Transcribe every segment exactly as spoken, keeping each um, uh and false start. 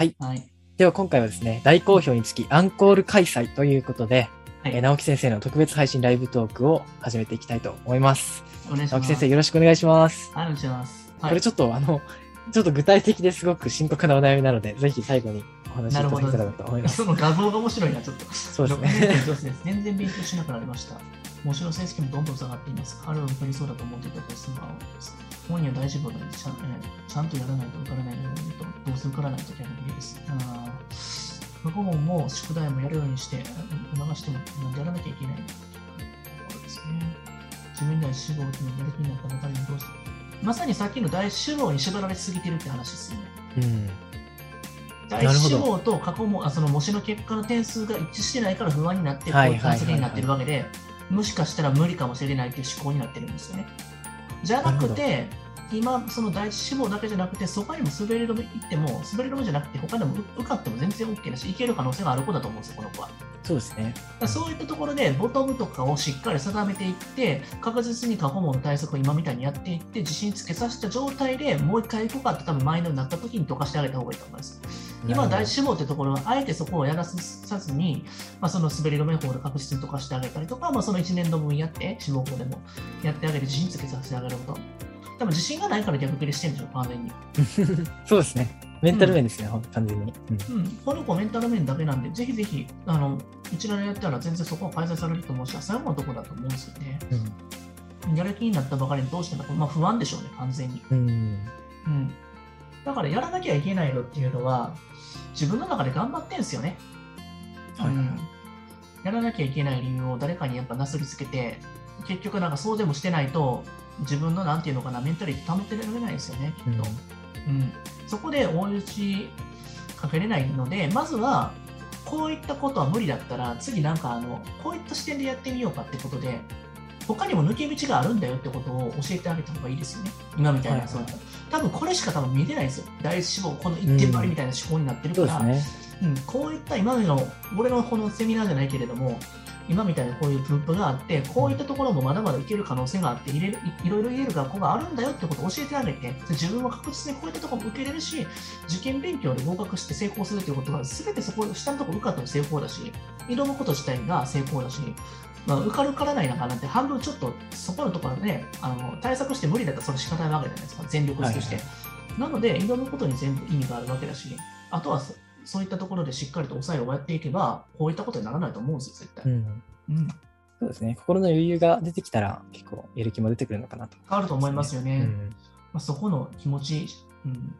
はい、はい、では今回はですね、大好評につきアンコール開催ということで、はい、えー、直木先生の特別配信ライブトークを始めていきたいと思います。お願いします。直木先生、よろしくお願いします。お願いします。はい、これちょっとあの、ちょっと具体的ですごく深刻なお悩みなので、ぜひ最後にお話しいただけたらと思います。その画像が面白いな、ちょっと。そうですね。全然勉強しなくなりました。もちろん成績もどんどん下がっています。彼は受かりそうだと思っていたとするのはです。本人は大丈夫なのでちゃん、ちゃんとやらないと受からないようにと、どうせ受からないといけないです。あ向こうも宿題もやるようにして促してもやらなきゃいけないということですね。自分以外死亡というのをやる気になったばかりにどうする、まさにさっきの大死亡に縛られすぎてるって話ですよね。うん、大死亡と過去もあその模試の結果の点数が一致してないから不安になってこういう感じになってるわけで、もしかしたら無理かもしれないという思考になってるんですよね。じゃなくて今、その第一志望だけじゃなくて、そこにも滑り止め行っても、滑り止めじゃなくて、他にも受かっても全然 OK だし、行ける可能性がある子だと思うんですよ、この子は。そうですね。そういったところで、ボトムとかをしっかり定めていって、確実に過去問の対策を今みたいにやっていって、自信つけさせた状態でもう一回行こうかって、多分マインドになった時に溶かしてあげた方がいいと思います。今、第一志望ってところは、あえてそこをやらさずに、まあ、その滑り止めの方で確実に溶かしてあげたりとか、まあ、そのいちねんどぶんやって、志望校でもやってあげて、自信つけさせてあげること。多分自信がないから逆切れしてるんでしょ、完全に。そうですね。メンタル面ですね、うん、完全に、うんうん。この子メンタル面だけなんで、ぜひぜひ、あのうちらでやったら全然そこは改善されると思うし、朝山のとこだと思うんですよね。うん、やる気になったばかりにどうしても、まあ、不安でしょうね、完全に。うんうん、だから、やらなきゃいけないのっていうのは、自分の中で頑張ってんですよね。はい、うん、やらなきゃいけない理由を誰かにやっぱなすりつけて、結局、なんかそうでもしてないと、自分のなんていうのかな、メンタリティ保てられないですよね、きっと。うんうん、そこで追い打ちかけれないので、まずはこういったことは無理だったら、次なんかあのこういった視点でやってみようかってことで、他にも抜け道があるんだよってことを教えてあげた方がいいですよね。今みたいな、はい、そうだったら多分これしか多分見えてないですよ。第一志望この一点張りみたいな思考になってるから、うん、そうですね。うん、こういった今の俺のこのセミナーじゃないけれども。今みたいなこういう分布があって、こういったところもまだまだいける可能性があって、いろいろ言える学校があるんだよってことを教えてあげて、自分は確実にこういったところも受けれるし、受験勉強で合格して成功するということが、すべてそこ下のところ受かったら成功だし、挑むこと自体が成功だし、まあ、受かる受からないなんかなんて、半分ちょっとそこのところで、ね、あの対策して無理だったらそれ仕方ないわけじゃないですか、全力尽くして。はいはい、なので、挑むことに全部意味があるわけだし、あとは、そういったところでしっかりと抑えをやっていけば、こういったことにならないと思うんですよ、絶対。うんうん、そうですね。心の余裕が出てきたら、結構やる気も出てくるのかなと、ね。変わると思いますよね。うん、まあ、そこの気持ち、うん、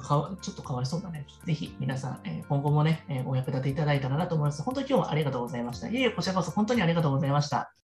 かちょっと変わりそうだね。ぜひ皆さん、えー、今後もね、えー、お役立ていただいたらなと思います。本当に今日はありがとうございました。いえいえ、こちらこそ本当にありがとうございました。